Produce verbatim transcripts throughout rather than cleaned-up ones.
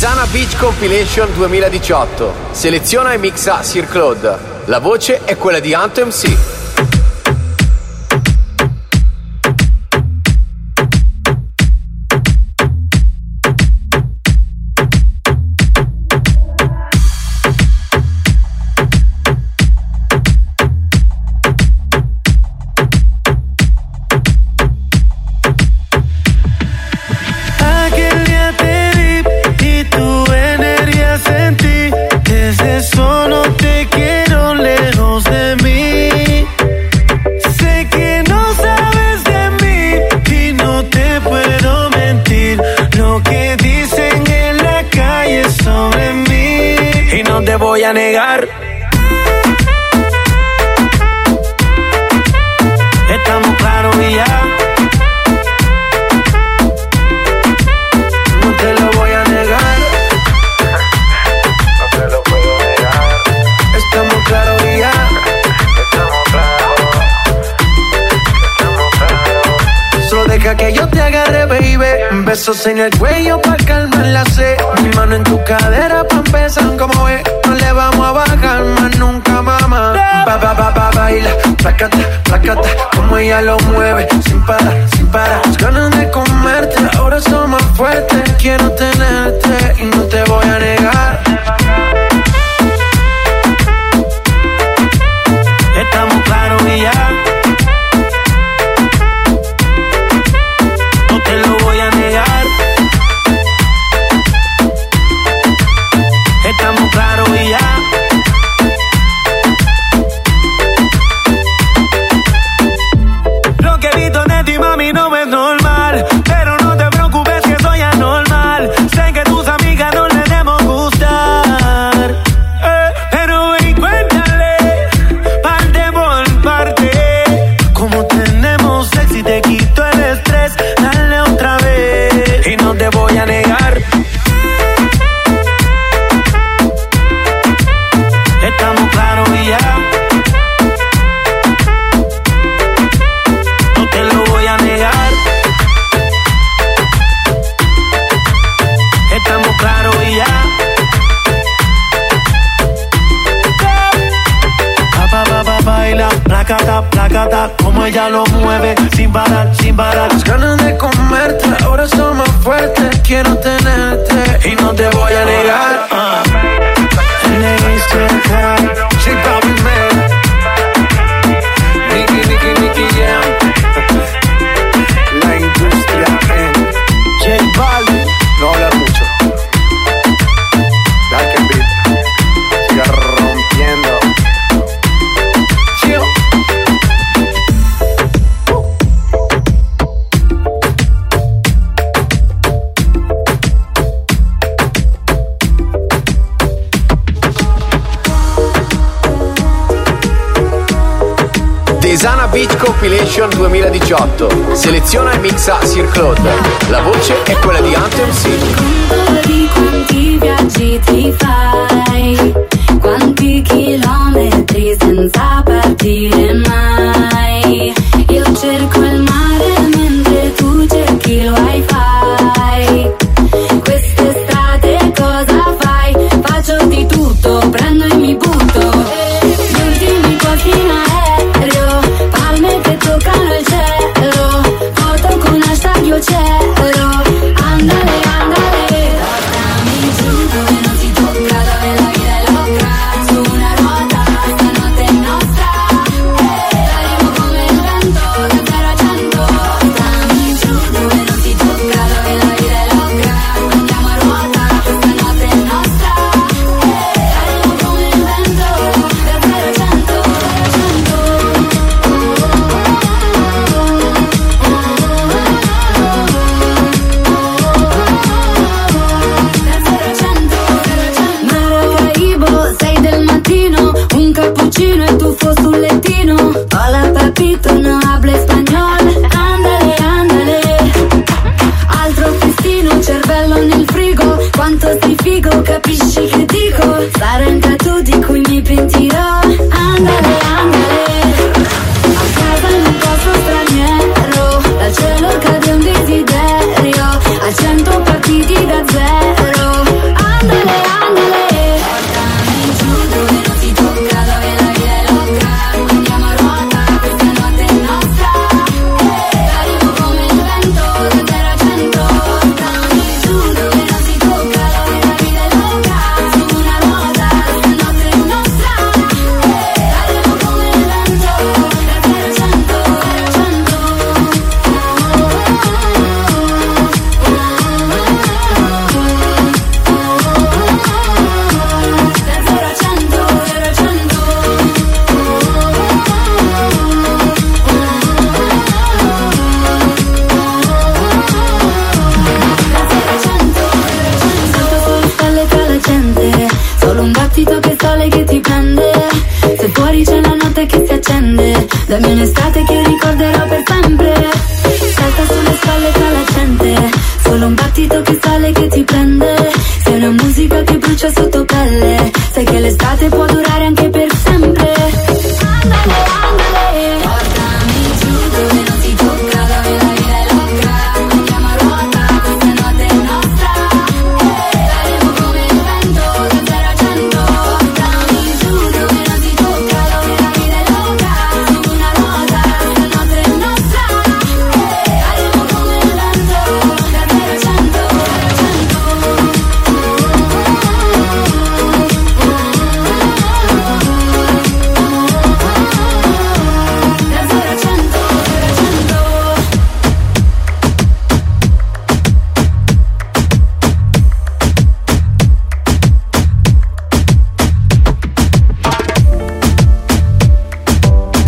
Desana Beach Compilation duemiladiciotto. Seleziona e mixa Sir Claude. La voce è quella di Anto M C en el cuello pa' calmar la sed. Mi mano en tu cadera pa' empezar, como ves. No le vamos a bajar más nunca, mamá. Ba, ba, ba, ba, baila, placata, placata. Como ella lo mueve, sin parar, sin parar. Las ganas de comerte, ahora son más fuertes. Quiero tenerte y no te voy a negar. Estamos claros y ya. Como ella lo mueve, sin parar, sin parar. Las ganas de comerte, ahora son más fuertes. Quiero tenerte y no te voy a negar. Desana Beach Compilation duemiladiciotto. Seleziona e mixa Sir Claude. La voce è quella di Anto M C. Ricordi quanti viaggi ti fai, quanti chilometri senza partire mai. Io cerco il mare mentre tu cerchi il wifi. Quest'estate cosa fai? Faccio di tutto, prendo e mi butto. L'ultima cosina aereo, palme che toccano il cielo, foto con hashtag io c'ero. Andale, andale, portami giù dove non si tocca, dove la vita è loca. Su una ruota, stanotte è nostra, eh. Arrivo come il vento, da zero a cento. Portami giù dove non si tocca, dove la vita è loca. Andiamo a ruota, stanotte è nostra, eh. Arrivo come il vento, da zero a cento. E tuffo sul lettino, hola papito, no hablo spagnol. Andale, andale, altro festino, cervello nel frigo. Quanto sei figo, capisci che dico? Sarà un tatu di cui mi pentirò. Andale, andale, a casa in un posto straniero, dal cielo cade un desiderio, a cento partiti da zero. vestito che sale che ti prende. Se fuori c'è la notte che si accende, dammi un'estate che ricorderò per sempre. Salta sulle spalle tra la gente, solo un battito che sale che ti prende. Sei una musica che brucia sotto pelle, sai che l'estate può durare anche per sempre. Andale, andale, portami giù dove non ti tocca, dove la via è loca. Andiamo a ruota, questa notte è nostra, eh. Saremo come il vento, da zero a cento. Portami giù dove non ti tocca, dove la via è loca. Su una ruota, questa notte è nostra, eh. Saremo come il vento, da zero a cento, zero a cento. Da zero a cento, zero a cento.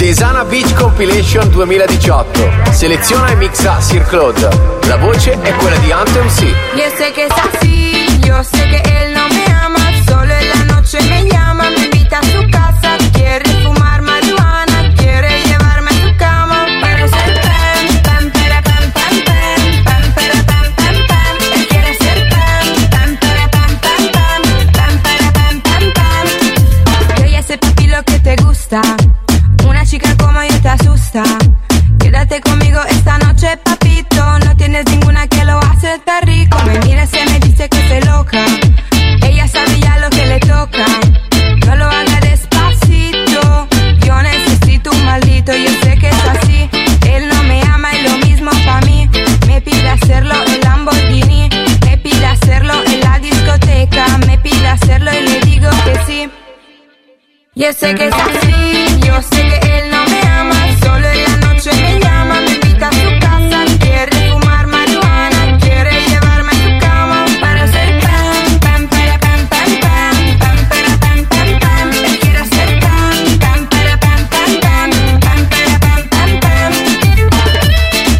Desana Beach Compilation duemiladiciotto. Seleziona e mixa Sir Claude. La voce è quella di Anto Mc. Yo sé que es así, yo sé que él no me ama, solo en la noche me llama, me invita a su casa, quiere fumar marihuana, quiere llevarme a su cama, pero ser pen, pen, pera, pen, pen, pen, pen, pera, pen, pen, pen, él quiere ser pen, pen, pera, pen, pen, pen, pen, pera, pen, pen, pen. Yo ya sé, papi, lo que te gusta, una chica como yo te asusta, quédate conmigo esta noche, papito, no tienes ninguna que lo hace tan rico, me mira y se me dice que soy loca, ella sabe ya lo que le toca, no lo haga despacito, yo necesito un maldito, yo sé que es así, él no me ama y lo mismo pa' mí, me pide hacerlo el Lamborghini, me pide hacerlo en la discoteca, me pide hacerlo y le digo que sí. Yo sé que es así, yo sé que él no me ama, solo en la noche me llama, me invita a su casa, quiere fumar marihuana, quiere llevarme a su cama, para ser pen, pen, pera, pen, pen, pen, pen, pera, pen, pen, pen, él quiere ser pen, pen, pera, pen, pen, pen, pen, pera,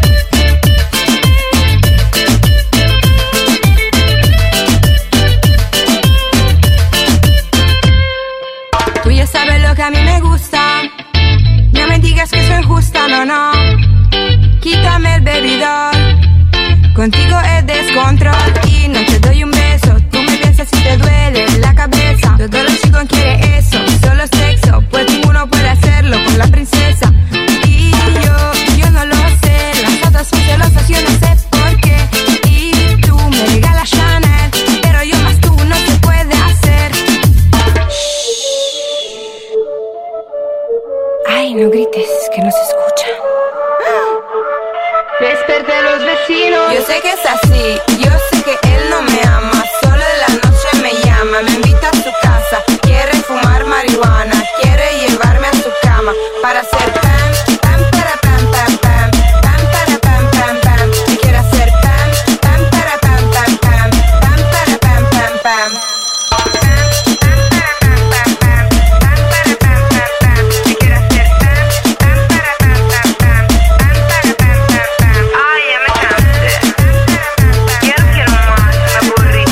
pen, pen, pen. Tú ya sabes lo que a mí me gusta, no me digas que soy justa, no, no. Quítame el bebidor, contigo es descontrol y no te doy un beso. Tú me besas y te duele la cabeza. Todos los chicos quieren eso, solo sexo, pues ninguno puede hacerlo con la princesa. Y yo, yo no lo sé, las otras son celosas, yo no sé por qué. Y tú me regalas Chanel, pero yo más tú no se puede hacer. Ay, no grites, que no se escucha. Desperté a los vecinos. Yo sé que es así, yo sé que él no me ama, solo en la noche me llama, me invita a su casa, quiere fumar marihuana, quiere llevarme a su cama, para hacer pam, pam, para pam, pam, pam, pam, para pam, pam, pam, me quiere hacer pam, pam, para pam, pam, pam, pam, para pam, pam, pam. Ay, ya me cansé. Quiero, quiero más, me aburrí.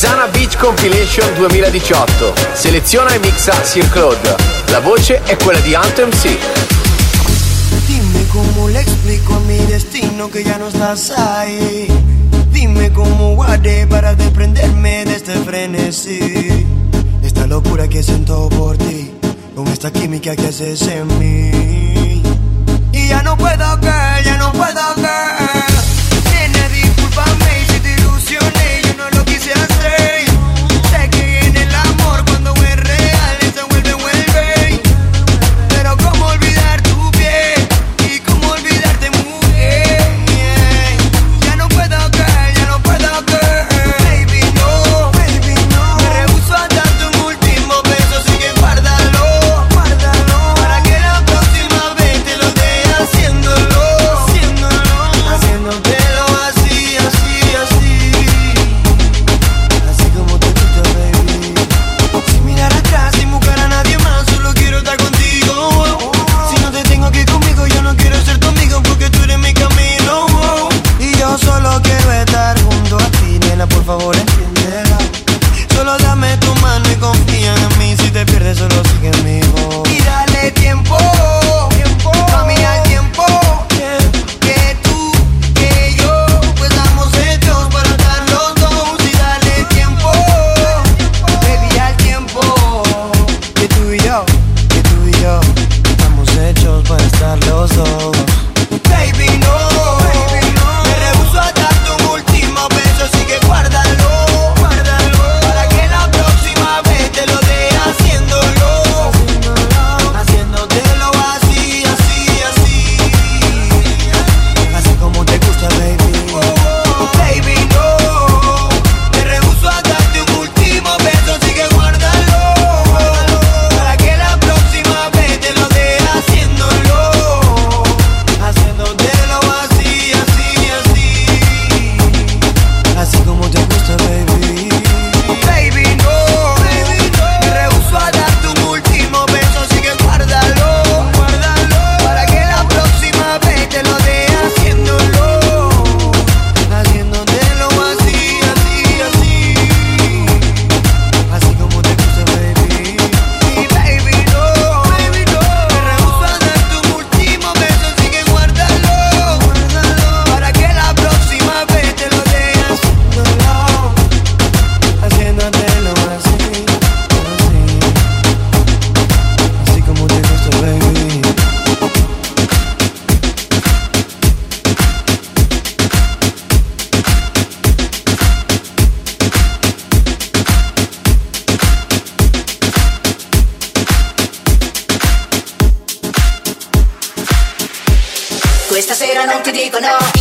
Desana Beach Compilation duemiladiciotto. Seleziona e mixa Sir Claude. La voce è quella di Anto emme ci. Dime cómo le explico a mi destino que ya no estás ahí. Dime cómo guardé para desprenderme de este frenesí. Esta locura que siento por ti, con esta química que haces en mí. Y ya no puedo caer, ya no puedo caer. Nena, discúlpame si te ilusioné, yo no lo quise hacer. Sé que en el amor cuando es real se vuelve, vuelve. Pero cómo olvidar tu piel y cómo olvidarte, mujer. Ya no puedo caer, ya no puedo caer. Baby, no, baby, no. Me rehuso a darte un último beso, así que guárdalo, guárdalo. Para que la próxima vez te lo dé haciéndolo, haciéndolo, haciéndotelo así, así, así. Así como te gusta, baby. Sin mirar atrás, sin buscar a nadie más, solo quiero estar contigo. Si no te tengo aquí conmigo, yo no quiero ser tu amigo, porque tú eres mi camino. Y yo solo quiero estar junto a ti, nena, por favor, entiéndela. Solo dame tu mano y confía en mí, si te pierdes solo sigue en mi voz. Y dale tiempo, tiempo, mami, al tiempo, que tú, que yo, pues estamos hechos para estar los dos. Y dale tiempo, baby, al tiempo, que tú y yo, que tú y yo, estamos hechos para estar los dos. Baby, no, baby, no. Me rehuso a darte un último beso, así que guárdalo, guárdalo. Para que la próxima vez te lo dé haciéndolo, haciéndotelo así, así, así. Así como te gusta, baby. Baby, no. Me rehuso a darte un último beso, así que guárdalo. Para que la próxima vez te lo dé haciéndolo, haciéndotelo así, así, así. Así como te gusta, baby. Baby, no, baby, no. Me rehuso a darte un último beso, así que guárdalo, guárdalo. Para que la próxima vez te lo dé haciéndolo, haciéndotelo así, así, así. Así como te gusta, baby. Baby, no, baby, no. Me rehuso a darte un último beso, así que guárdalo, guárdalo. Para que la próxima vez te lo dé haciéndolo, haciéndotelo así, así. Así como te gusta, baby. Questa sera non ti dico no. Questa sera non ti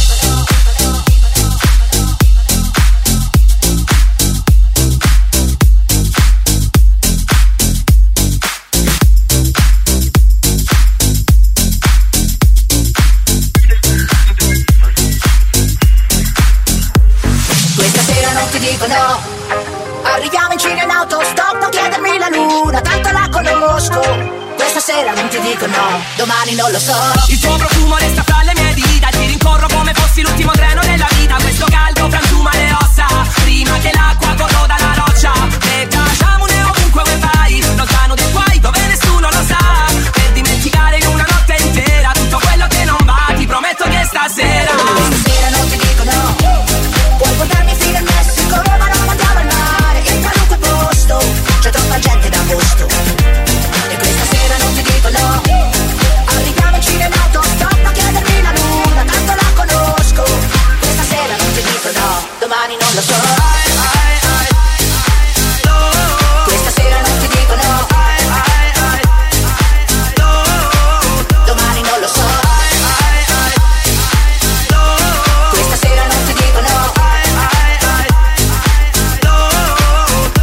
dico no. Arriviamo in Cina in autostop, non chiedermi la luna, tanto la conosco. Questa sera non ti dico no, domani non lo so. Il tuo profumo resta fra le mie dita, ti rincorro come fossi l'ultimo treno della vita. Questo caldo frantuma le ossa, prima che l'acqua corroda la roccia. E cacciamone ovunque vuoi vai, lontano dai guai dove nessuno lo sa. Per dimenticare in una notte intera tutto quello che non va, ti prometto che stasera. Questa sera non ti dico no, puoi portarmi fino a Messico, ma non andiamo al mare, in qualunque posto, c'è troppa gente d'agosto. No, arriviamo in Cina in autostop, non chiedermi la luna, tanto la conosco. Questa sera non ti dico no, domani non lo so. Ai, ai, ai, ai, no. Questa sera non ti dico no. Ai, ai, ai, ai, no. Domani non lo so. Ai, ai, ai, ai, no. Questa sera non ti dico no. Ai, ai, ai, ai, no.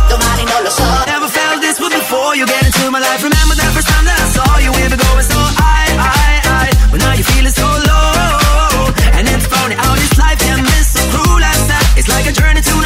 Domani non lo so. Never felt this way before you get into my life. Remember that first time that I saw you, we were going so high, high, high. But now you're feeling so low, and it's funny how this life can be so cruel and sad. It's like a journey to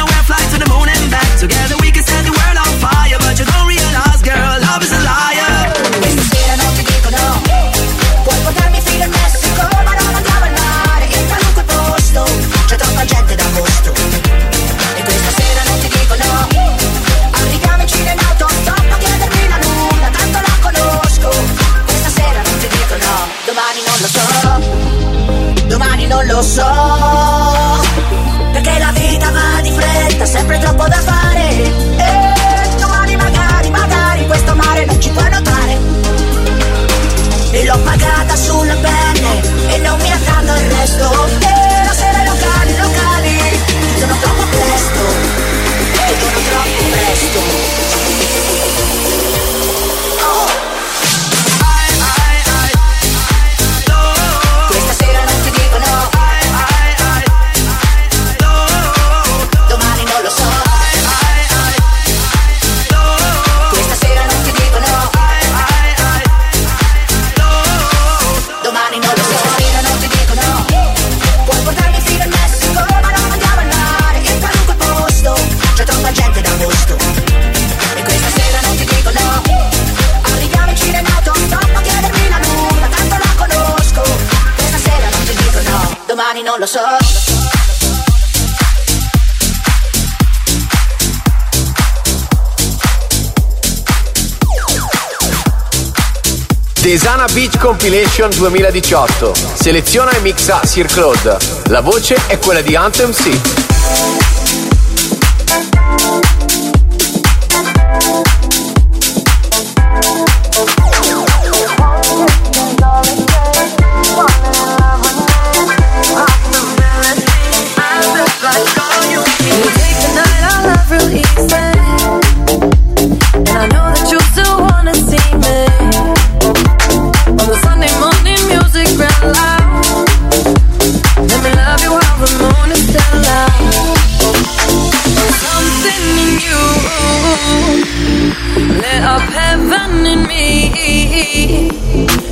Desana Beach Compilation duemiladiciotto. Seleziona e mixa Sir Claude. La voce è quella di Anto Mc.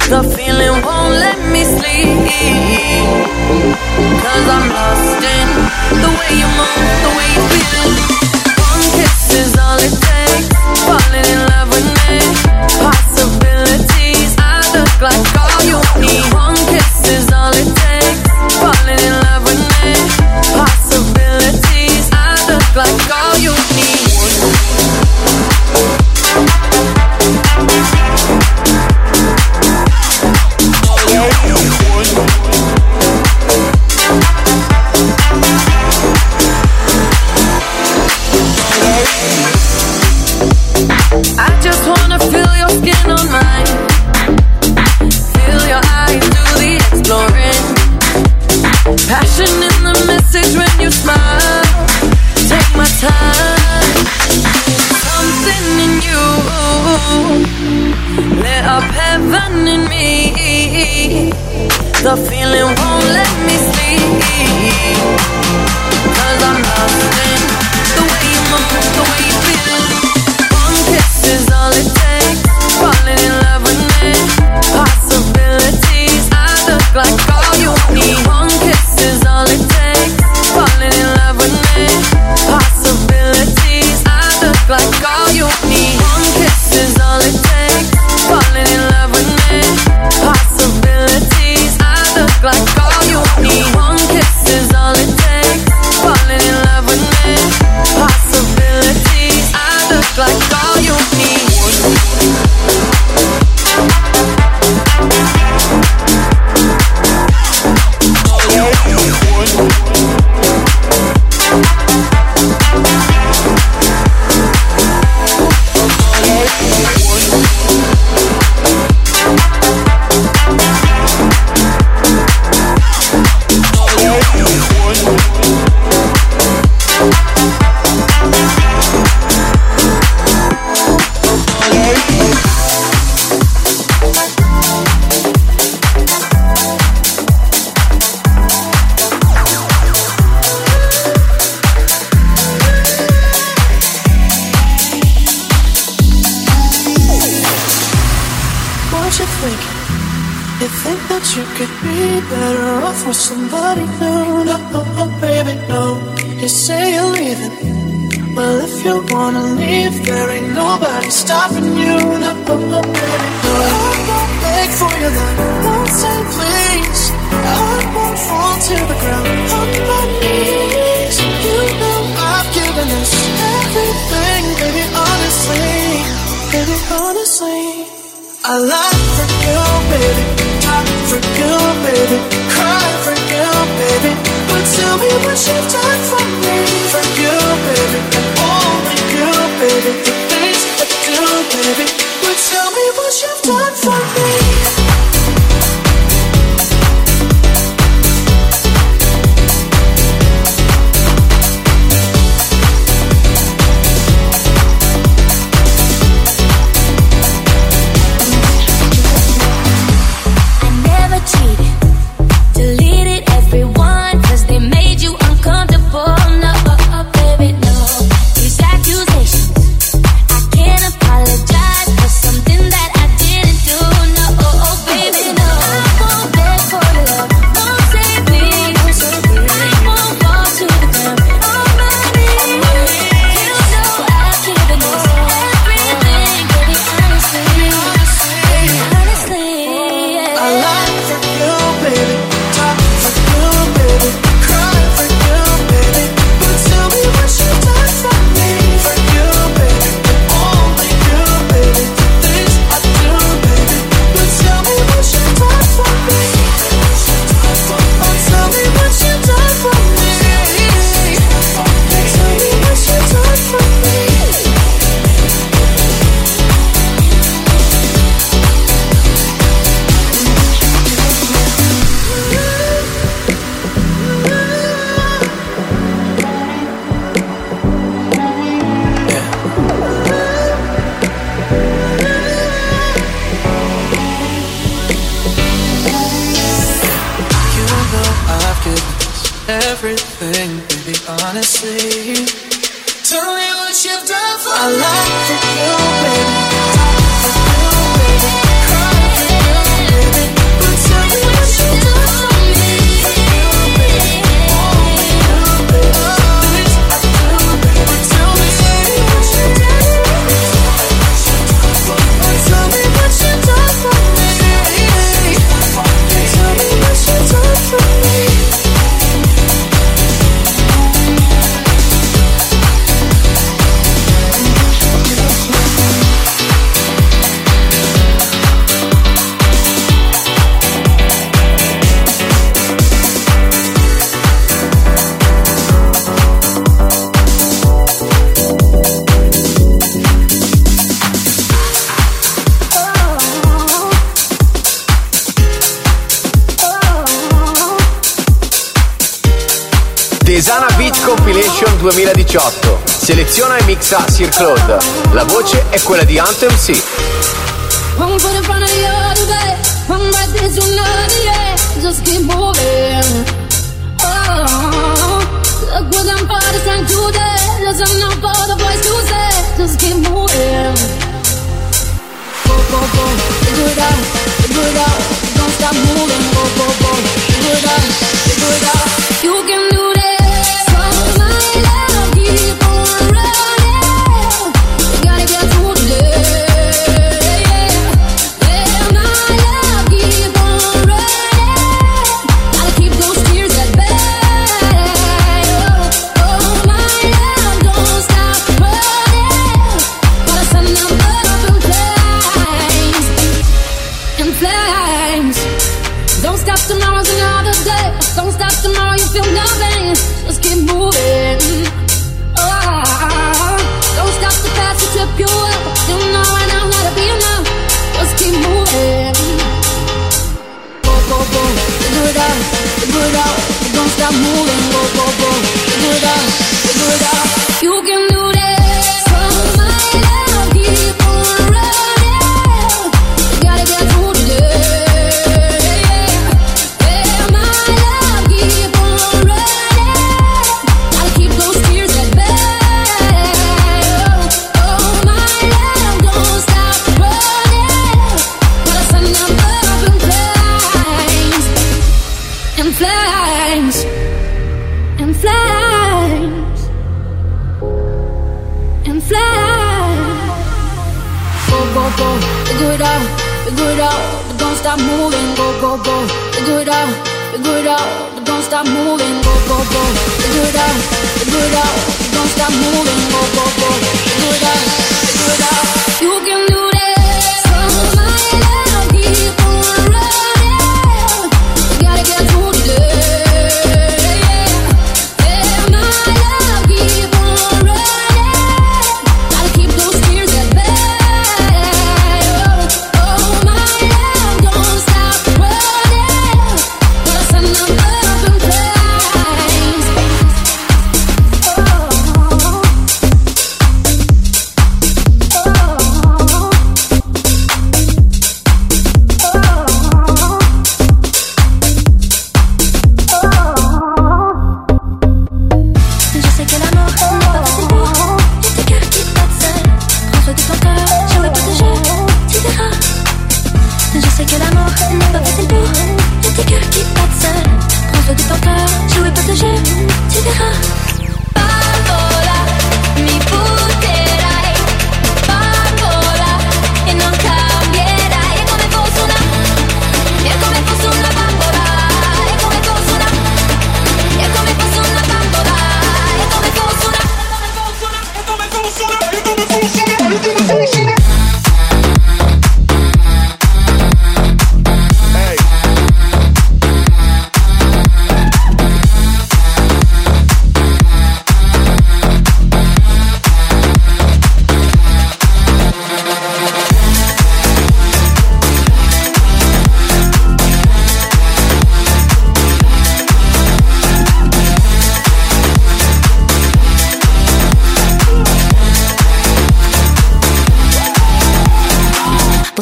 The feeling won't let me sleep, 'cause I'm lost in the way you move, the way you feel. One kiss is all it takes, falling in love with me. Possibilities, I look like all you need. One kiss is all it takes, falling in love with me. Possibilities, I look like all you need. The feeling won't let me sleep, 'cause I'm lost in the way you move, the way you feel. One kiss is all it takes, falling in love with me. Possibilities, I look like all you need. One kiss is all it takes, falling in love with me. Possibilities, I look like all you need. One kiss is all it takes, falling in love with me. Possibilities, I look like all you need. One kiss is all it takes, falling in love with me. Possibilities, I look like all you need. For somebody new, no, oh, baby, no. You say you're leaving, well, if you wanna leave, there ain't nobody stopping you, no, oh, baby, no. I won't beg for your love, don't say please. I won't fall to the ground on my knees. You know I've given us everything, baby, honestly, baby, honestly. I lie for you, baby. For you, baby, cry for you, baby. But tell me what you've done for me. For you, baby, only you, baby. The things that you, baby. But tell me what you've done for me. Cheated, deleted everyone, 'cause they made you uncomfortable. everything, baby, honestly. Tell me what you've done for my life for you, baby. Desana Beach Compilation duemiladiciotto. Seleziona e mixa Sir Claude. La voce è quella di Anto M C. One foot in front of the other way, one right there to another, yeah. Just keep moving. Oh, look what I'm for the time today. Listen up for the voice to say. Just keep moving. Go, go, go, figure it out, figure it out. Don't stop moving. Go, go, go, figure it out, figure it out. You can do that.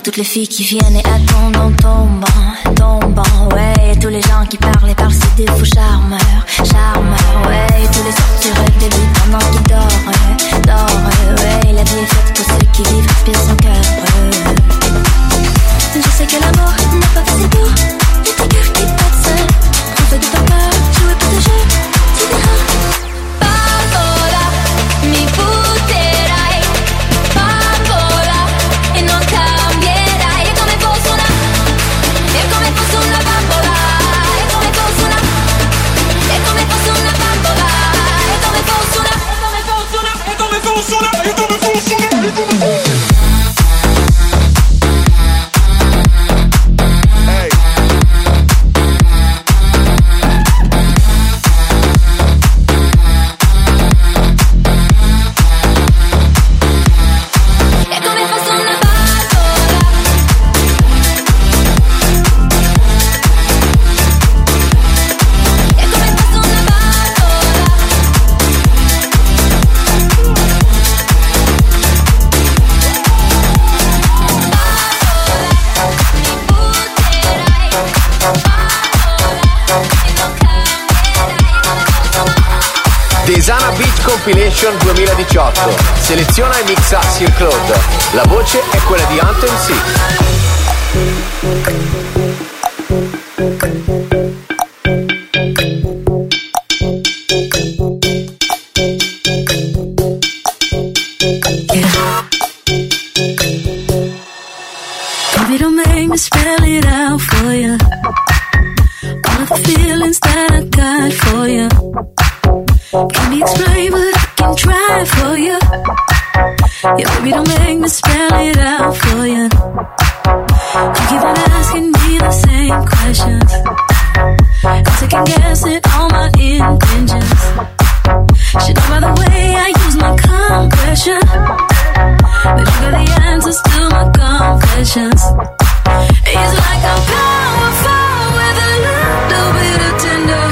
toutes les filles qui viennent et attendent en tombant, tombant, ouais. Et tous les gens qui parlent et parlent, c'est des fous charmeurs, charmeurs, ouais. Et tous les sortireux de lui pendant qu'ils dorment, dorment, ouais. Et la vie est faite pour ceux qui vivent, respirent son cœur, ouais. Je sais que l'amour n'est pas si beau, y'a tes cœurs qui battent seuls. On fait de ta peur, jouer pour tes jeux, tu verras. Parola, mi butterai, bambola, e non cambierai. È come fosse una, è come fosse una bambola, è come fosse una, è come fosse una bambola, è come fosse una, è come fosse una, è come fosse una, è come fosse una, è come fosse una. Desana Beach Compilation duemiladiciotto. Seleziona e mixa Sir Claude. La voce è quella di Anto Mc. Yeah. Baby, don't make me spell it out for you. All the feelings that I got for you. Can be explained, but I can try for you. Yeah, baby, don't make me spell it out for you. You keep on asking me the same questions. I'm second guessing all my intentions. Should know by the way I use my compression that you got the answers to my confessions. It's like I'm powerful with a little bit of tender.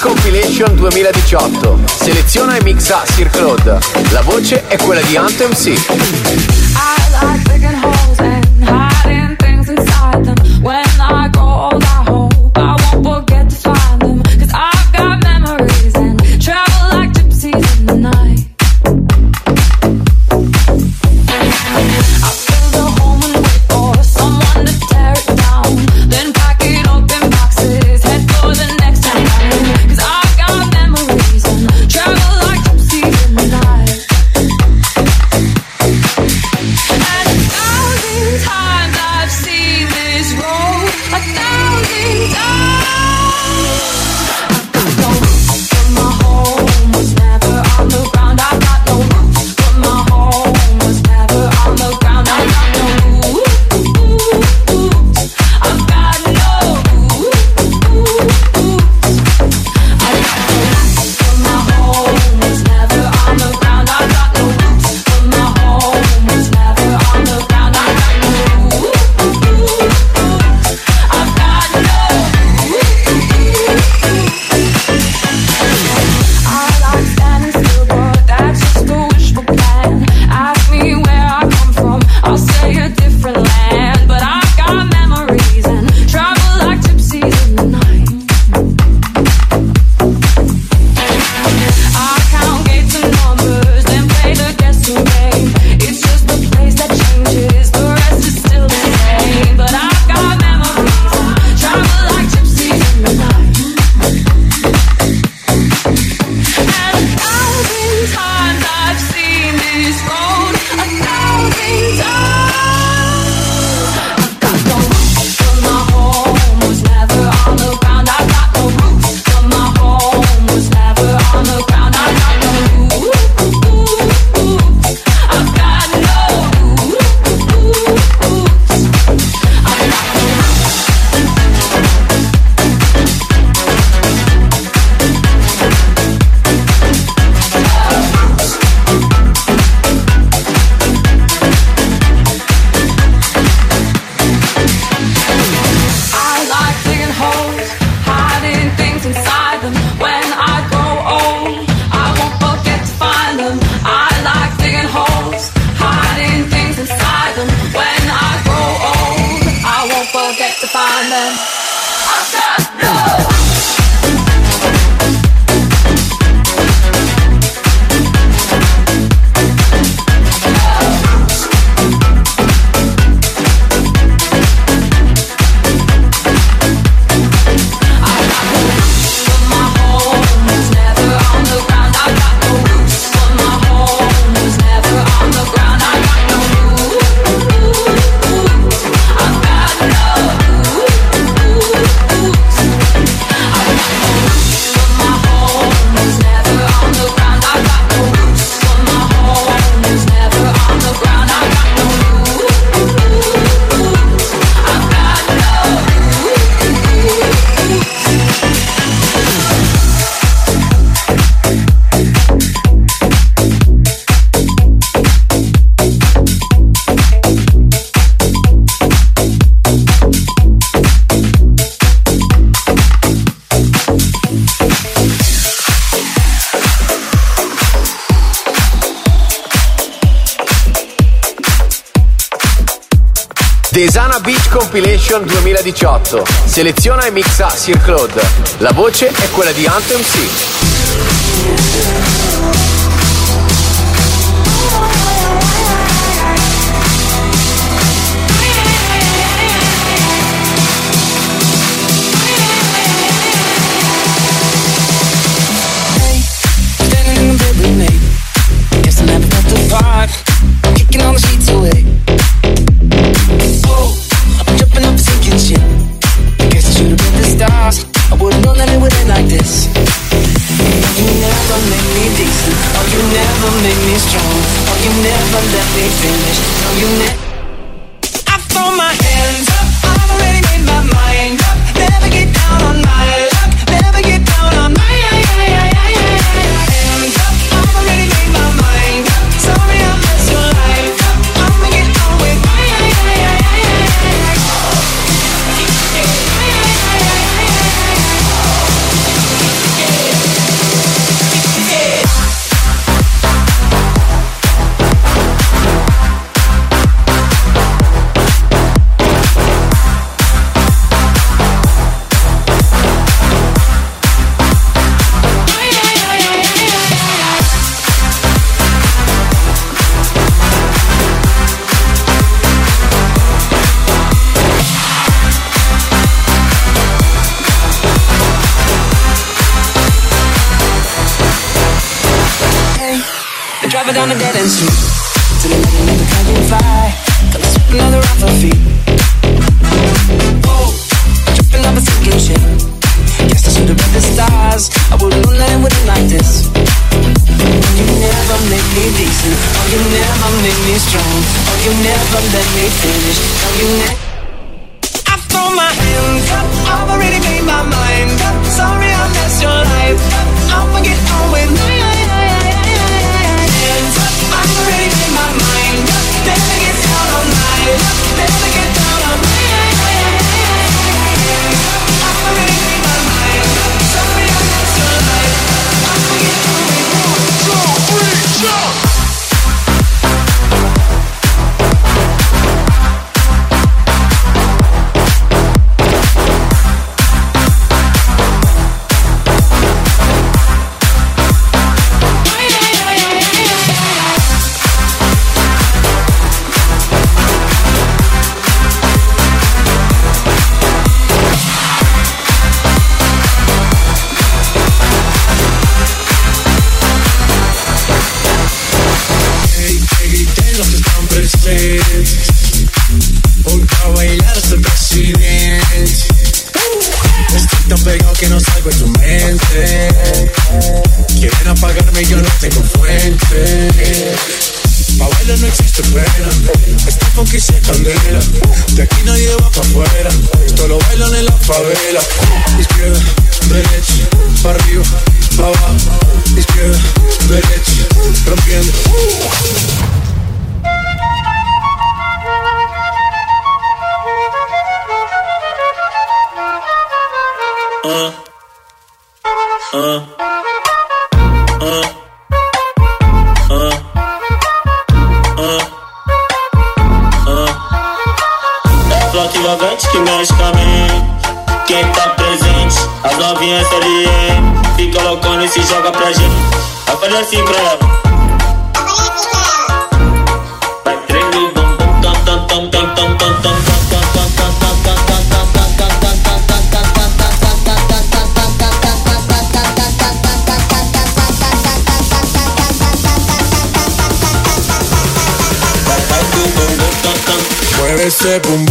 Beach Compilation duemiladiciotto. Seleziona e mixa Sir Claude. La voce è quella di Anto Mc. Desana Beach Compilation duemiladiciotto. Seleziona e mixa Sir Claude. La voce è quella di Anto Mc. Yeah. Driving down a dead end street to the lane of the cutting fire. Got me sweeping on the rough of feet. Oh, dripping off a sinking ship. Guess I should've read the stars. I would've known that it wouldn't like this. You never make me decent. Oh, you never make me strong. Oh, you never let me finish. Oh, you never. I throw my hands up. I've already made my mind up. Sorry I messed your life up. I'll forget all with my hands up. I've already made my mind up. Never get down on my luck. Never get down on my hands up. I've already made my mind up. Sorry I messed your life up. I'll forget all with one, two, three, jump. Ese bum bum tan tan, ese bum bum tan tan, mueve ese bum bum tan tan, ese bum bum tan tan, mueve ese bum bum, bum bum bum tan tan, mueve ese bum bum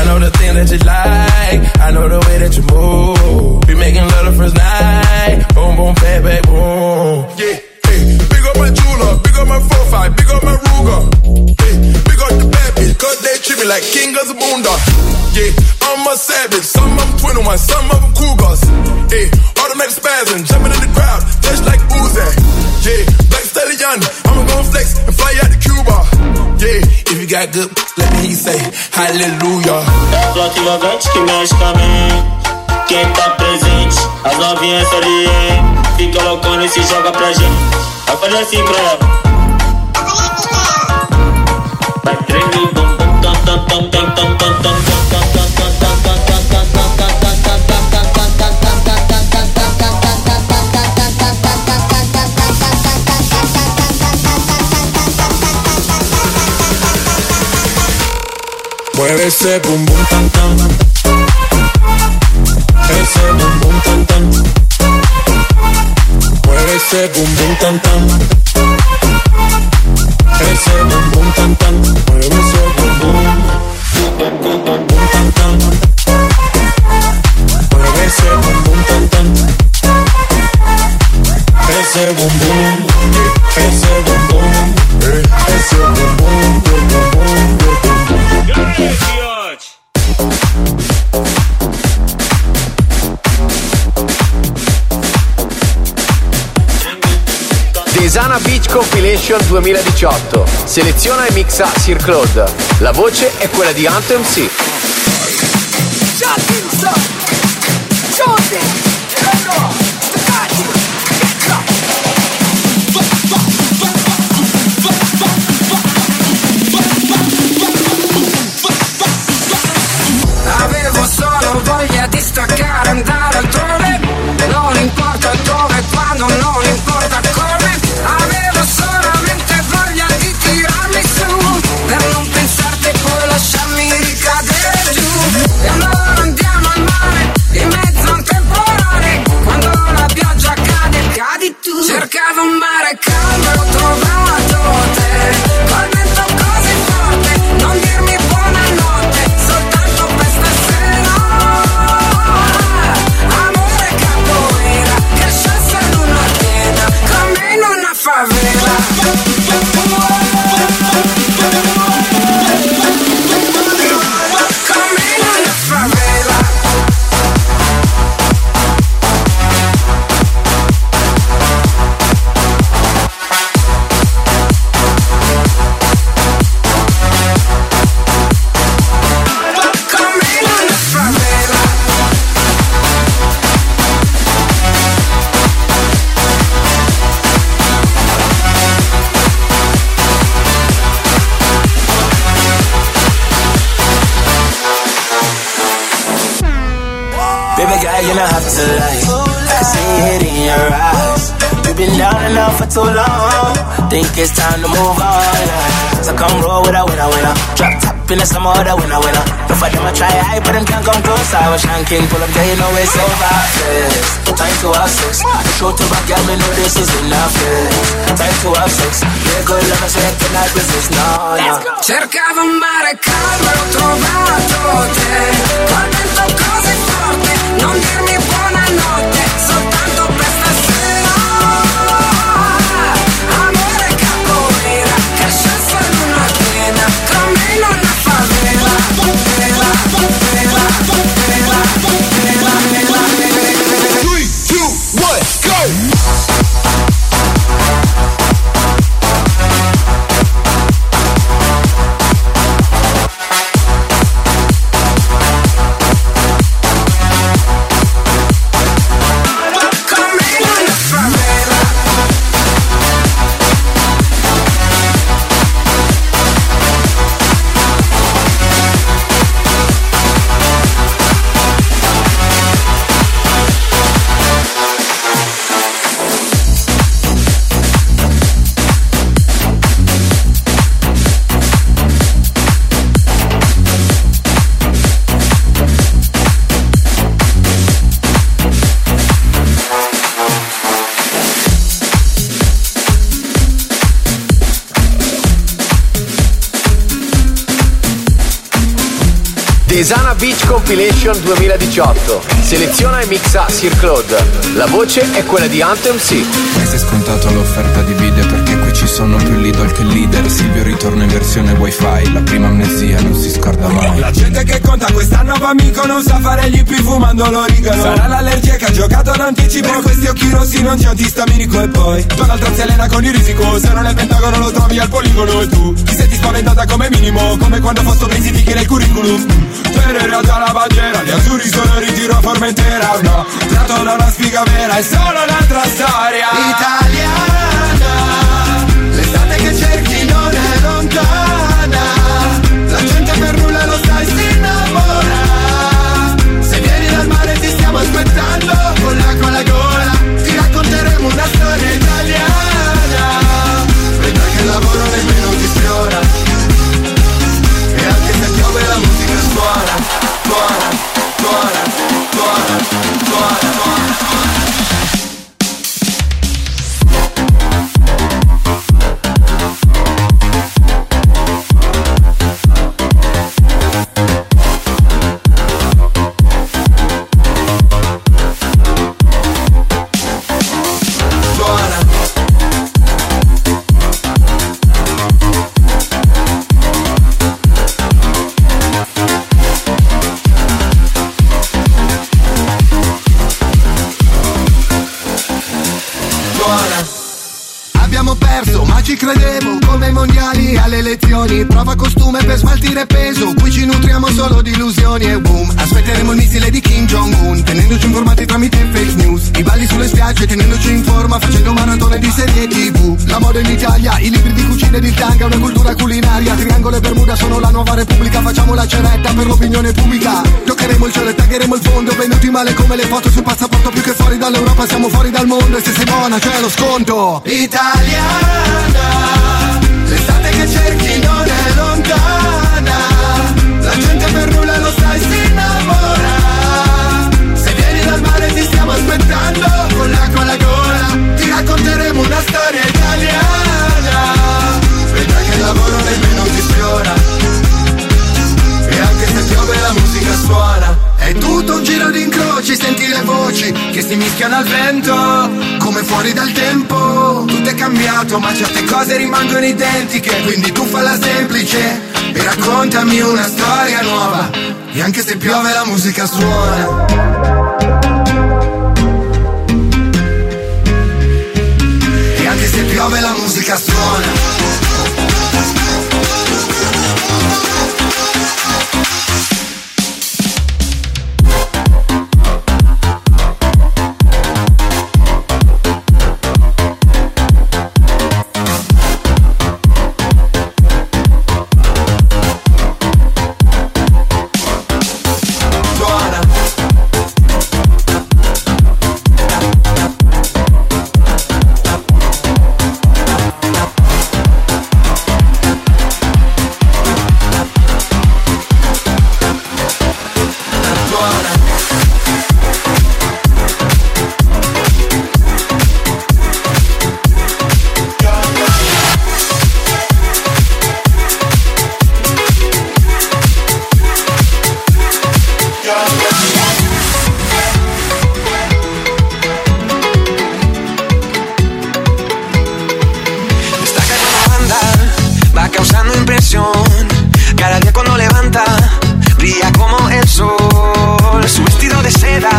I know the thing that you like, I know the way that you move. We making love the first night, boom boom, back back boom. Yeah, hey, big up my jeweler, big up my four five, big up my Ruger. Hey, big up the bad bitch, 'cause they treat me like king of Zamunda. Yeah, I'm a savage, some of them twenty-one, some of them cougars. Hey, automatic spasm, jumping in the crowd, just like Uzi. Yeah, black stallion, I'ma gon' flex and fly out to Cuba. Yeah, if you got good, let me say hallelujah. É a flor que vagante que mexe também. Quem tá presente, as novinhas sorriem. Fica loucona e se joga pra gente. Vai fazer assim pra ela. Vai tremendo, bum bum tam tam tam tam tam tam tam tam tam tam tam tam tam tam tam tam. Mueve ese bum bum tan tan, ese bum bum tan tan, mueve ese bum bum tan tan, ese bum bum tan tan, mueve ese bum bum, bum bum bum tan tan, mueve ese bum bum tan tan, ese bum bum, ese bum bum, ese bum bum, bum bum bum. Desana Beach Compilation duemiladiciotto. Seleziona e mixa Sir Claude. La voce è quella di Anto Mc Desana. to life. I see it in your eyes. You've been down and out for too long. Think it's time to move on, yeah. So come roll with a winner, winner. Drop top in the summer, the winner, winner. No for them I try high, but them can't come close. I was shanking, pull up there, you know it's over. Yes, time to have sex. Show to my girl, me know this is enough. Yes, time to have sex. Yeah, good love, so I cannot resist, no, no. Cercavo un mare calmo, ho trovato te. Qua dentro cose forti, non dirmi buonanotte. Soltanto per stasera. Amore capoeira, cacciassa in una tena. Come in una favela. Favela, favela, favela, favela, favela, favela. three, two, one, go! Desana Beach Compilation twenty eighteen. Seleziona e mixa Sir Claude. La voce è quella di Anto Mc. Questa è scontato l'offerta di video, perché qui ci sono più Lidl che leader. Silvio ritorno in versione wifi. La prima amnesia non si scorda mai. La gente che conta quest'anno va amico. Non sa fare gli più fumando l'origano. Sarà l'allergia che ha giocato l'anticipo. Per questi occhi rossi non c'è antistaminico. E poi Donald Trump si allena con il risico. Se non è il Pentagono lo trovi al poligono. E tu ti senti spaventata come minimo. Come quando fosse presi fichi nel curriculum. Terrera dalla bandiera, gli azzurri sono in ritiro a Formentera. No, tratto da una spiga vera, è solo un'altra storia italiana. L'estate che cerchi non è lontana. La gente per nulla lo sai, si innamora. Se vieni dal mare ti stiamo aspettando con l'acqua alla gola. Ti racconteremo una storia italiana. Vedrai che il lavoro nemmeno ti sfiora. La musica suona, suona, suona, suona, suona, suona, suona. Prova costume per smaltire peso. Qui ci nutriamo solo di illusioni e boom. Aspetteremo il missile di Kim Jong-un, tenendoci informati tramite fake news. I balli sulle spiagge, tenendoci in forma, facendo maratone di serie tv. La moda in Italia, i libri di cucina e di tanga, una cultura culinaria. Triangolo e Bermuda sono la nuova repubblica. Facciamo la ceretta per l'opinione pubblica. Toccheremo il cielo e taglieremo il fondo. Venuti male come le foto sul passaporto. Più che fuori dall'Europa siamo fuori dal mondo. E se sei buona c'è lo sconto. Italiana, l'estate che cerchi non è lontana. La gente per nulla lo sai si innamora. Se vieni dal mare ti stiamo aspettando con l'acqua alla gola. Ti racconteremo una storia italiana. Vedrai che il lavoro nemmeno ti sfiora. E anche se piove la musica suona. È tutto un giro d'incroci, senti le voci che si mischiano al vento, come fuori dal tempo. Tutto è cambiato, ma certe cose rimangono identiche. Quindi tu falla semplice e raccontami una storia nuova. E anche se piove la musica suona. E anche se piove la musica suona. presión. Cada día cuando levanta, brilla como el sol. Su vestido de seda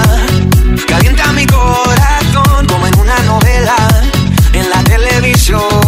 calienta mi corazón, como en una novela en la televisión.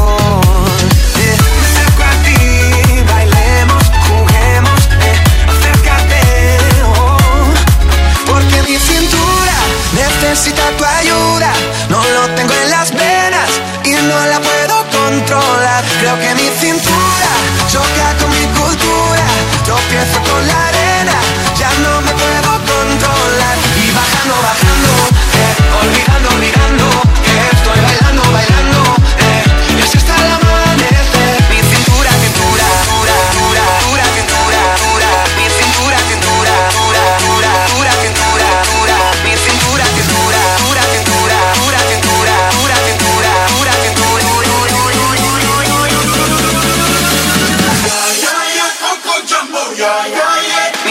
Necesita tu ayuda, no lo tengo en las venas y no la puedo controlar. Creo que mi cintura choca con mi cultura, tropiezo con la arena, ya no me puedo controlar. Y bajando, bajando, eh, olvidando, olvidando, eh, estoy bailando, bailando, eh, y así hasta el amanecer. Mi cintura, cintura, dura, dura, dura, cintura, dura, mi cintura, cintura, dura, dura, dura, cintura, dura, mi cintura. Mi cintura, cintura. Mi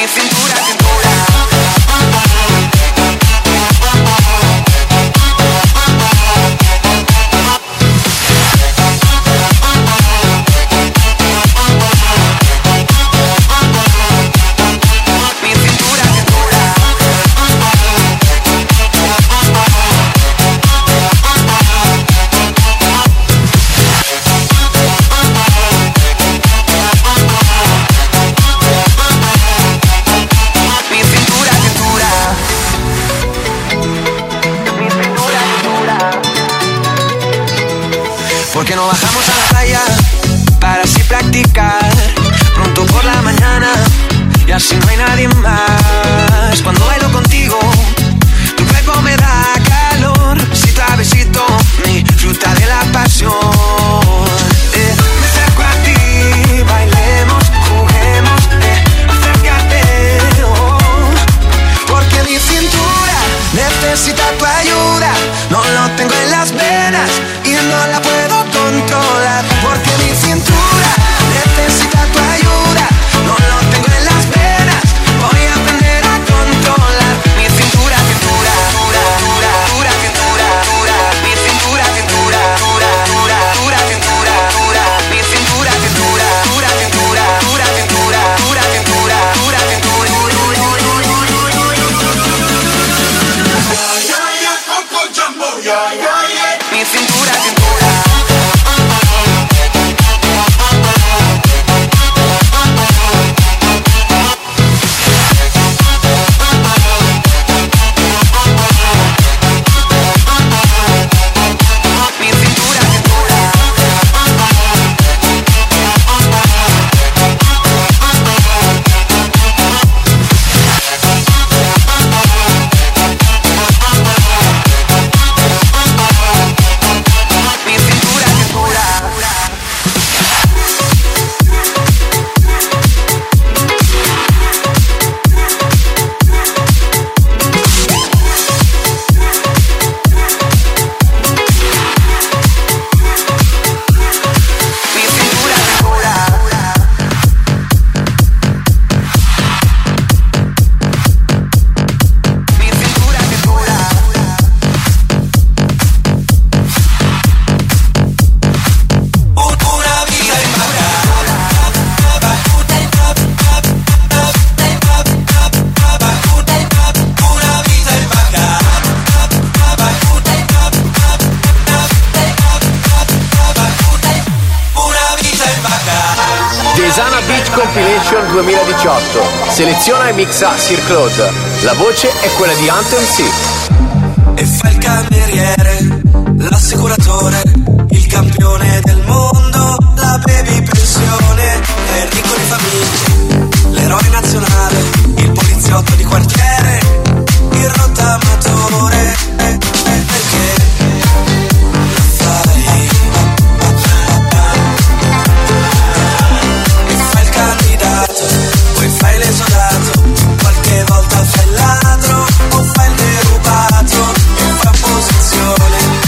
cintura, cintura. Porque no bajamos a la playa para así practicar pronto por la mañana y así no hay nadie más. Cuando bailo contigo, tu cuerpo me da calor, besito a besito, mi fruta de la pasión. Eh, me acerco a ti, bailemos, juguemos, eh, acércate, oh, porque mi cintura necesita tu ayuda, no lo tengo en las venas y no la puedo. Porque mi cintura necesita tu ayuda, no lo tengo en las venas, voy a aprender a controlar. Mi cintura, cintura, dura, dura, dura, cintura, dura, mi cintura, cintura, dura, dura, dura, cintura, dura, mi cintura, cintura, dura, cintura, dura, cintura, dura, cintura, dura, cintura. Mi cintura, cintura. Desana Beach Compilation duemiladiciotto. Seleziona e mixa Sir Claude. La voce è quella di Anto Mc. E fa il cameriere, l'assicuratore, il campione del mondo, la baby pensione, è ricco di famiglia, l'eroe nazionale, il poliziotto di quartiere, il rottamatore, eh, eh, perché fai l'esodato, qualche volta fai il ladro o fai il derubato e fa posizione.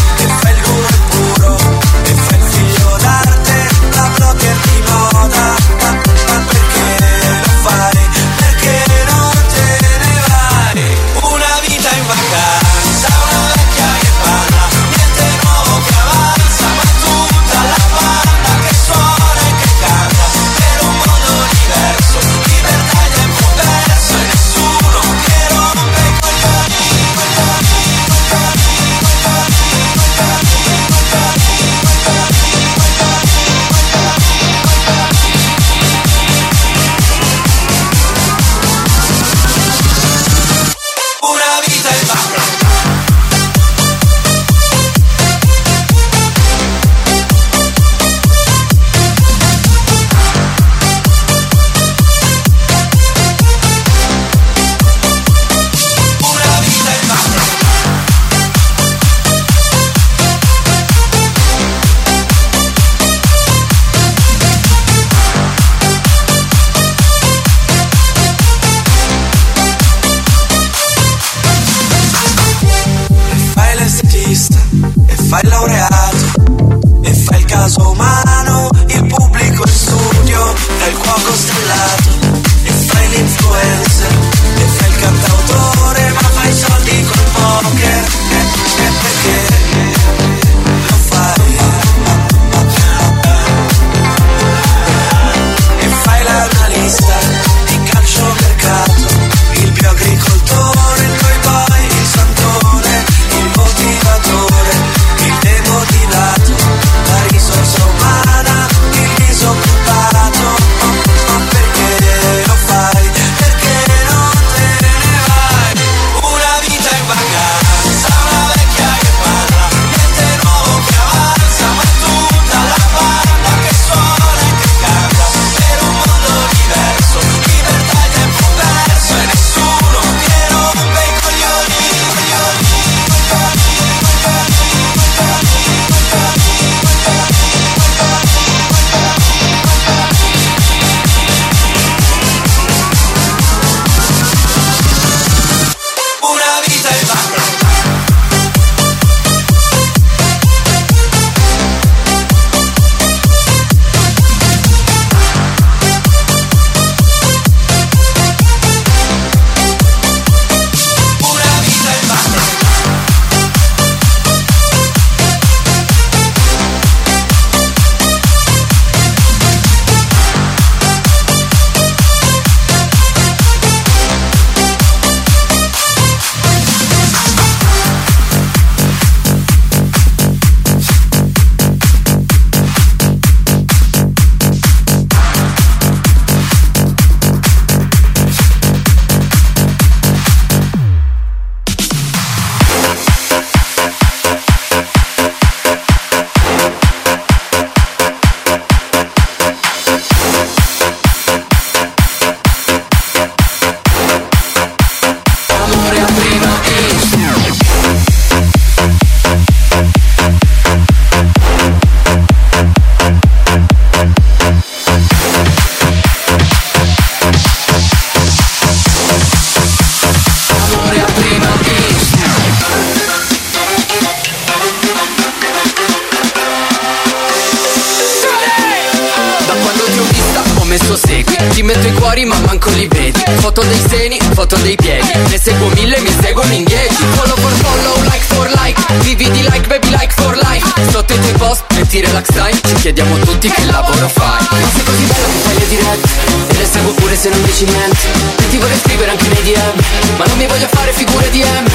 Ti metto i cuori ma manco li vedi, foto dei seni, foto dei piedi, ne seguo mille, mi seguono in dieci. Follow for follow, like for like, vivi di like, baby, like for life. Sotto i tuoi post metti relax time, ci chiediamo tutti che lavoro fai. Ma sei così bello che fai le dirette e le seguo pure se non dici niente. E ti vorrei scrivere anche nei D M, ma non mi voglio fare figure di M.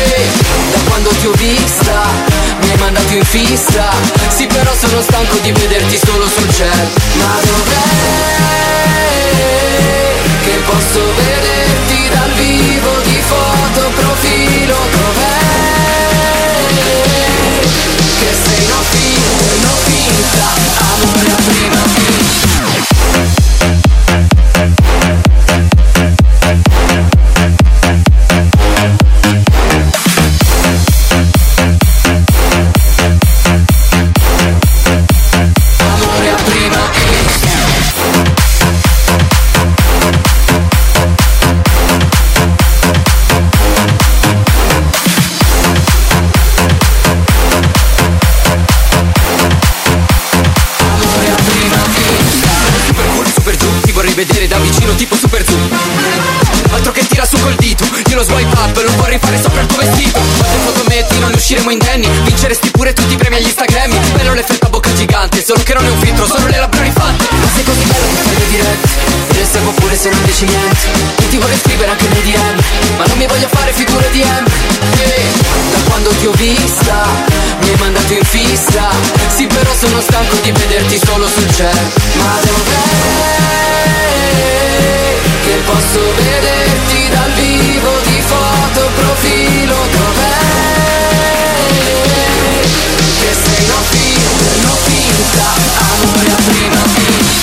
Ehi, da quando ti ho vista mi hai mandato in fissa. Sì, però sono stanco di vederti solo sul cell. Ma dov'è che posso vederti dal vivo di foto profilo? Dov'è che sei una finta, una finta, amore a prima vista? Vedere da vicino tipo super zoom, altro che tira su col dito, io lo swipe up, lo vorrei fare sopra il tuo vestito. Quante foto metti, non ne usciremo indenni, vinceresti pure tutti i premi agli Instagrammi. Bello l'effetto a bocca gigante, solo che non è un filtro, sono le labbra rifatte. Ma sei così bello che fai le dirette e le seguo pure se non dici niente. E ti vorrei scrivere anche nei D M, ma non mi voglio fare figure di M. Hey, da quando ti ho vista mi hai mandato in fissa. Sì, però sono stanco di vederti solo sul cell. Ma dov'è che posso vederti dal vivo di foto profilo? Dov'è che sei una finta, una finta, amore a prima vista?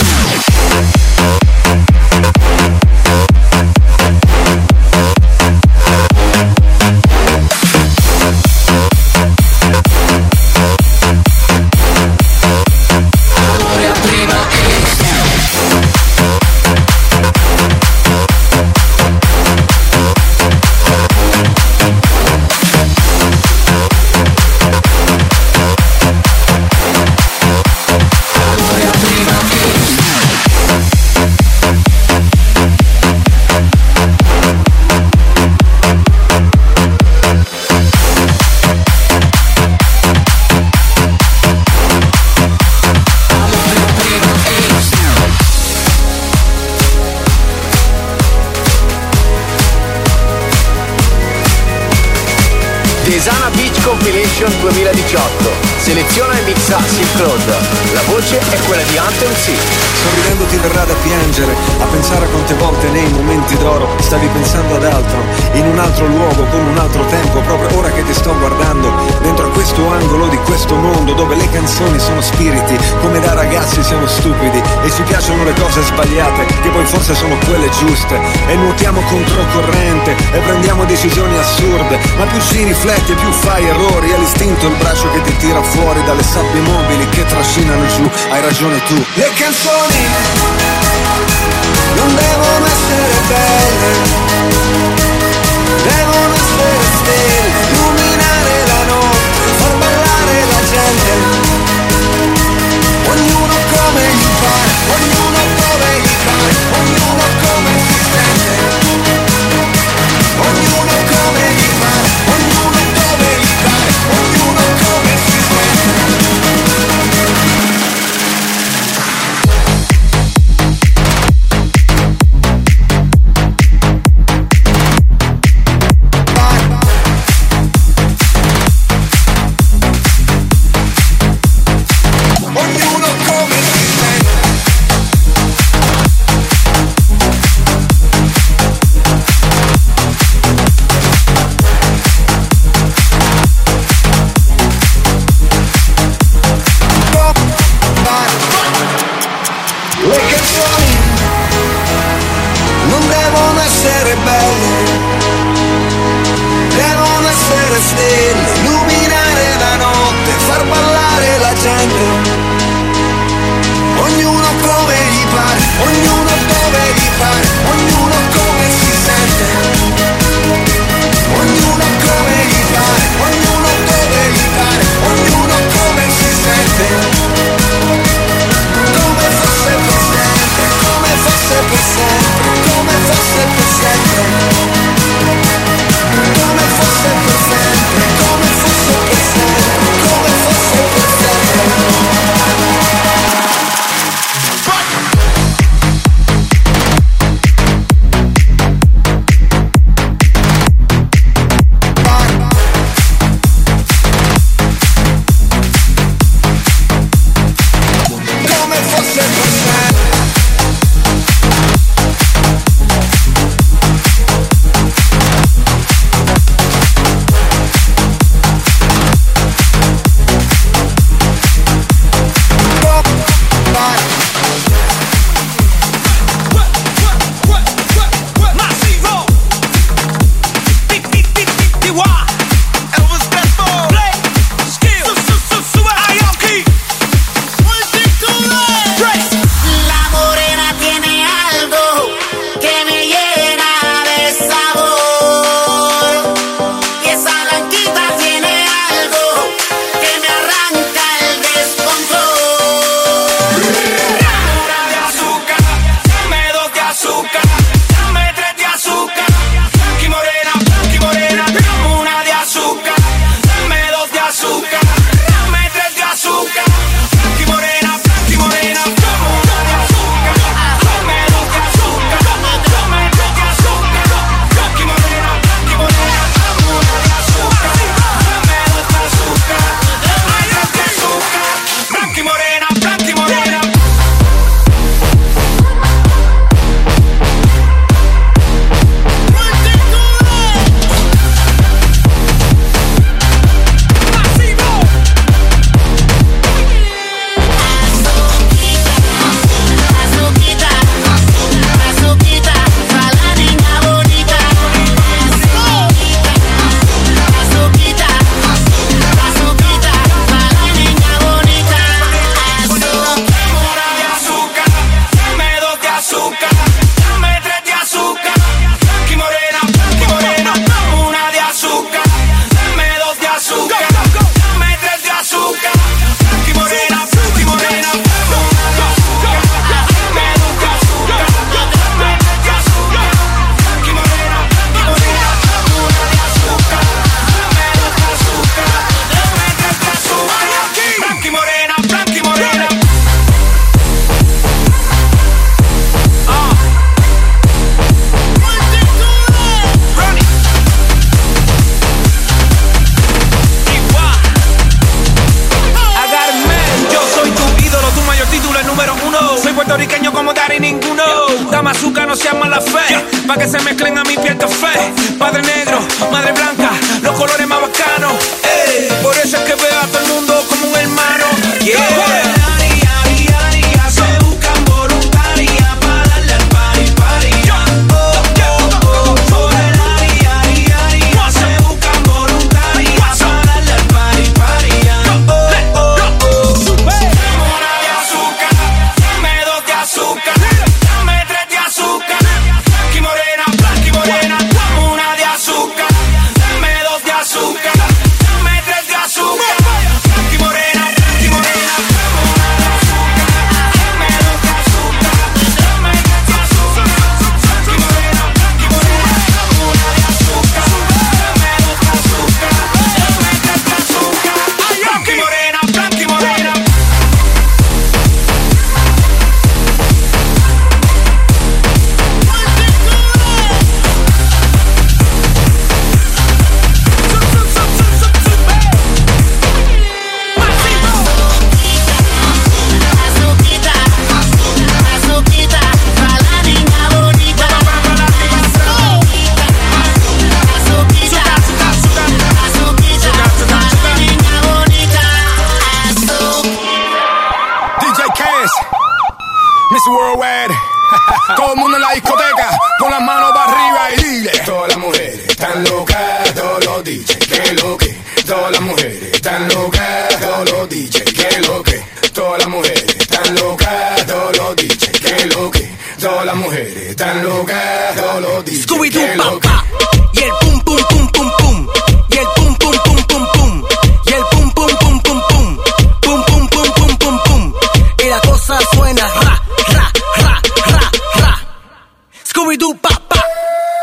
Desana Beach Compilation duemiladiciotto. Seleziona e mixa Sir Claude. La voce è quella di Anto Mc. Sorridendo ti verrà da piangere, a pensare a quante volte nei momenti d'oro stavi pensando ad altro, in un altro luogo, con un altro tempo. Proprio ora che ti sto guardando dentro a questo angolo di questo mondo, dove le canzoni sono spiriti, come da ragazzi siamo stupidi e ci piacciono le cose sbagliate che poi forse sono quelle giuste, e nuotiamo controcorrente e prendiamo decisioni assurde. Ma più ci rifletti e più fai errori, è l'istinto il braccio che ti tira fuori dalle sabbie mobili che trascinano giù. Hai ragione tu. Le canzoni non devono essere belle, devono essere stelle, illuminare la notte, far ballare la gente. Ognuno come gli pare, ognuno dove gli pare, ognuno come si sente, ognuno come gli pare, ognuno dove gli pare, ognuno come si sente. puertorriqueño como Dari ninguno. Damasuca no sean mala fe, pa' que se mezclen a mi piel café. Padre negro, madre blanca, los colores más bacanos. Ey, por eso es que veo a todo el mundo como un hermano. Yeah. Todo el mundo en la discoteca, con las manos para arriba y dile. Todas las mujeres están locas, todos los D Js, que lo que. Todas las mujeres están locas, todos los D Js, que lo que. Todas las mujeres están locas, todos los D Js, que lo que. Todas las mujeres están locas, todos los D Js, que lo que. Y el pum pum pum pum pum, y el pum pum pum pum pum, y el pum pum pum pum pum, pum pum pum pum pum pum, y la cosa suena ra ra ra. Scooby-Doo, pop, pop.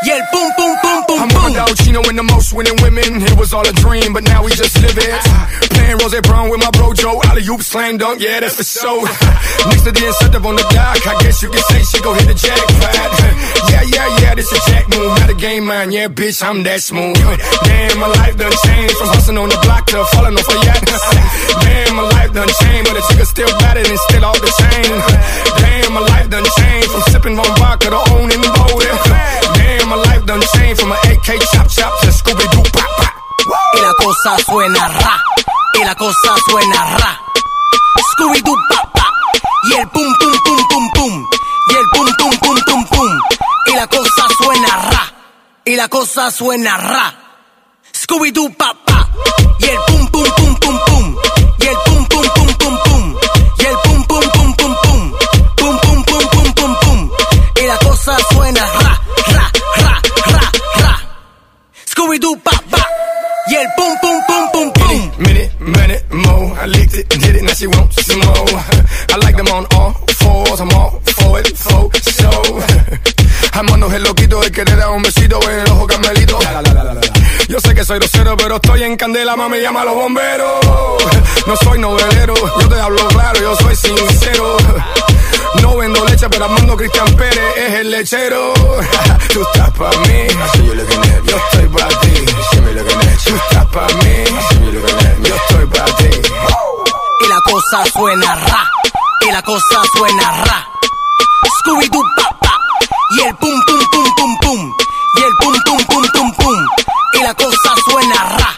Yeah, boom, boom, boom, boom, boom. Armando, Chino, and the most winning women. It was all a dream, but now we just live it. Playing Rose Brown with my bro Joe. Alley-oop, slam dunk, yeah, that's for sure. Next to the incentive on the dock, I guess you can say she gon' hit the jackpot. Yeah, yeah, yeah, this a jack move. Not a game mind, yeah, bitch, I'm that smooth. Damn, my life done changed. From hustling on the block to falling off a yacht. Damn, my life done changed, but the chicka's still better than still off the chain. Damn, my life done changed. From sipping on vodka to owning. Damn, my life done changed from an A K chop chop to Scooby Doo pop pop. Y la cosa suena ra, y la cosa suena ra. Scooby Doo pop pop, y el pum pum pum pum pum, y el pum pum pum pum pum. Y la cosa suena ra, y la cosa suena ra. Scooby Doo pop pop, y el pum pum pum pum pum, y el pum pum pum pum pum, y el pum pum pum pum pum, pum pum pum pum pum pum. Y la cosa suena ra. Scooby-Doo, pop, pop. Yeah, boom, boom, boom, boom, boom. Minute, minute, more. I licked it, did it, now she wants some more. I like them on all fours, I'm all for it, for sure. Armando es el loquito, el que te da un besito en el ojo carmelito. Yo sé que soy grosero, pero estoy en candela, mami, llama a los bomberos. No soy novelero, yo te hablo claro, yo soy sincero. No vendo leche, pero Armando Cristian Pérez es el lechero. Tú estás pa' mí, yo estoy pa' ti. Tú estás pa' mí, yo estoy pa' ti. Y la cosa suena ra, y la cosa suena ra. Scooby-Doo pa' pa, y el pum pum pum pum pum, y el pum pum pum pum pum. Y la cosa suena ra,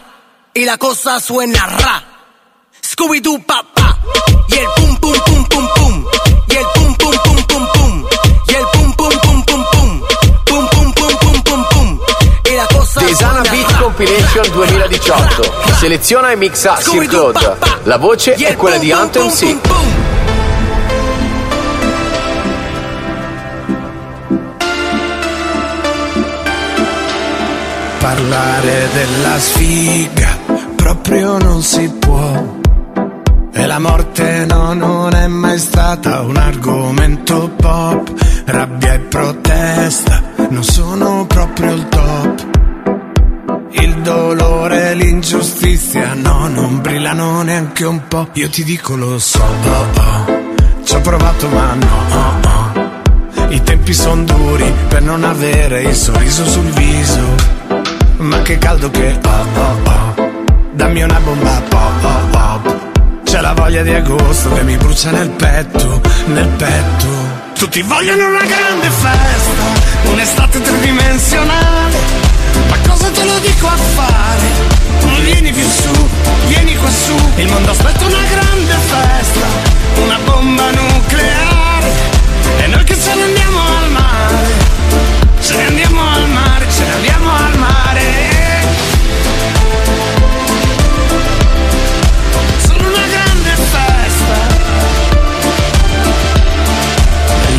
y la cosa suena ra. Scooby-Doo pa' pa, y el pum pum pum pum pum. Y el pum pum pum pum pum, y el pum pum pum pum pum, pum pum pum pum pum pum. E la cosa Desana Beach Compilation duemiladiciotto. Seleziona e mixa Sir Claude. La voce è quella di Anto Mc Parlare della sfiga proprio non si può. E la morte no, non è mai stata un argomento pop. Rabbia e protesta non sono proprio il top. Il dolore e l'ingiustizia no, non brillano neanche un po'. Io ti dico lo so, oh, oh, ci ho provato ma no, oh, oh. I tempi son duri per non avere il sorriso sul viso. Ma che caldo che ho, oh, oh, oh. Dammi una bomba pop, oh, oh, oh. C'è la voglia di agosto che mi brucia nel petto, nel petto. Tutti vogliono una grande festa, un'estate tridimensionale. Ma cosa te lo dico a fare? Non vieni più su, vieni qua su. Il mondo aspetta una grande festa, una bomba nucleare. E noi che ce ne andiamo al mare, ce ne andiamo al mare, ce ne andiamo al mare. Sono una grande festa.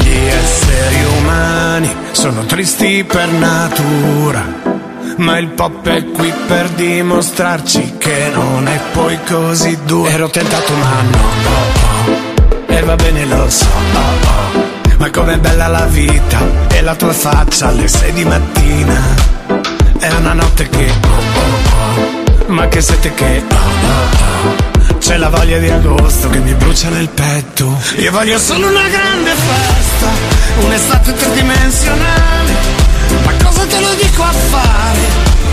Gli esseri umani sono tristi per natura, ma il pop è qui per dimostrarci che non è poi così duro. Ero tentato ma no, oh, oh. E va bene lo so, oh, oh. Ma com'è bella la vita e la tua faccia alle sei di mattina. È una notte che oh, oh, oh. Ma che sete che oh, oh, oh. C'è la voglia di agosto che mi brucia nel petto. Io voglio solo una grande festa, un'estate tridimensionale. Ma cosa te lo dico a fare?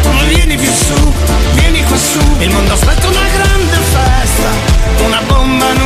Non vieni più su, vieni qua su. Il mondo aspetta una grande festa, una bomba